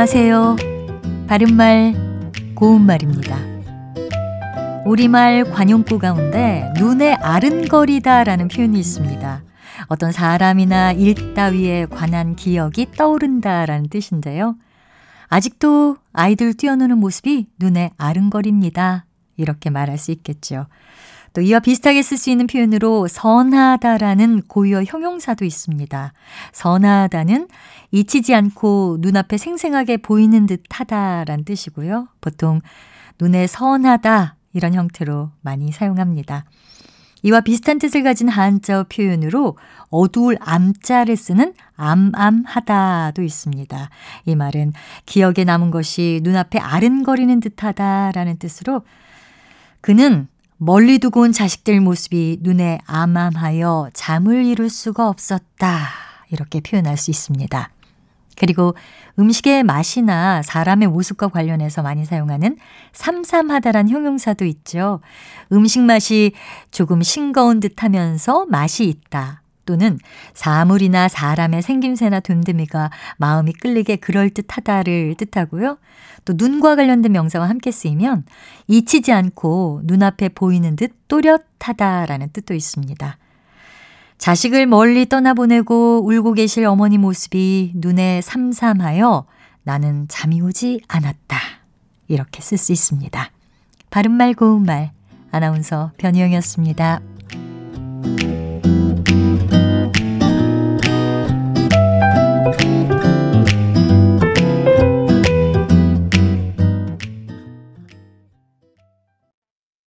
안녕하세요. 바른말, 고운말입니다. 우리말 관용구 가운데 눈에 아른거리다라는 표현이 있습니다. 어떤 사람이나 일 따위에 관한 기억이 떠오른다라는 뜻인데요. 아직도 아이들 뛰어노는 모습이 눈에 아른거립니다. 이렇게 말할 수 있겠죠. 또 이와 비슷하게 쓸 수 있는 표현으로 선하다라는 고유어 형용사도 있습니다. 선하다는 잊히지 않고 눈앞에 생생하게 보이는 듯하다라는 뜻이고요. 보통 눈에 선하다 이런 형태로 많이 사용합니다. 이와 비슷한 뜻을 가진 한자어 표현으로 어두울 암자를 쓰는 암암하다도 있습니다. 이 말은 기억에 남은 것이 눈앞에 아른거리는 듯하다라는 뜻으로 그는 멀리 두고 온 자식들 모습이 눈에 암암하여 잠을 이룰 수가 없었다. 이렇게 표현할 수 있습니다. 그리고 음식의 맛이나 사람의 모습과 관련해서 많이 사용하는 삼삼하다란 형용사도 있죠. 음식 맛이 조금 싱거운 듯하면서 맛이 있다. 또는 사물이나 사람의 생김새나 됨됨이가 마음이 끌리게 그럴듯하다를 뜻하고요. 또 눈과 관련된 명사와 함께 쓰이면 잊히지 않고 눈앞에 보이는 듯 또렷하다라는 뜻도 있습니다. 자식을 멀리 떠나보내고 울고 계실 어머니 모습이 눈에 삼삼하여 나는 잠이 오지 않았다. 이렇게 쓸 수 있습니다. 바른말 고운말 아나운서 변희영이었습니다.